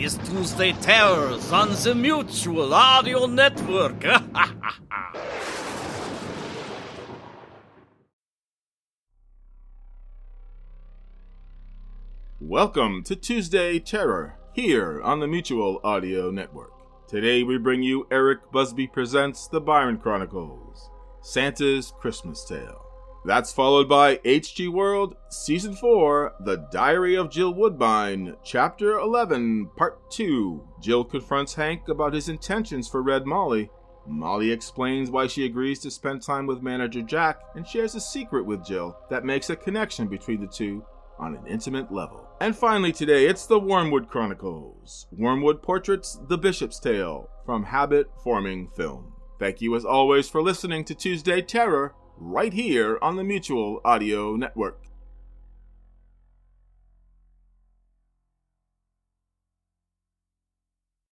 is Tuesday Terrors on the Mutual Audio Network. Welcome to Tuesday Terror here on the Mutual Audio Network. Today we bring you Eric Busby Presents The Byron Chronicles, Santa's Christmas Tale. That's followed by HG World, Season 4, The Diary of Jill Woodbine, Chapter 11, Part 2. Jill confronts Hank about his intentions for Red Molly. Molly explains why she agrees to spend time with manager Jack and shares a secret with Jill that makes a connection between the two on an intimate level. And finally today, it's the Wormwood Chronicles, Wormwood Portraits, The Bishop's Tale, from Habit Forming Film. Thank you as always for listening to Tuesday Terror, right here on the Mutual Audio Network.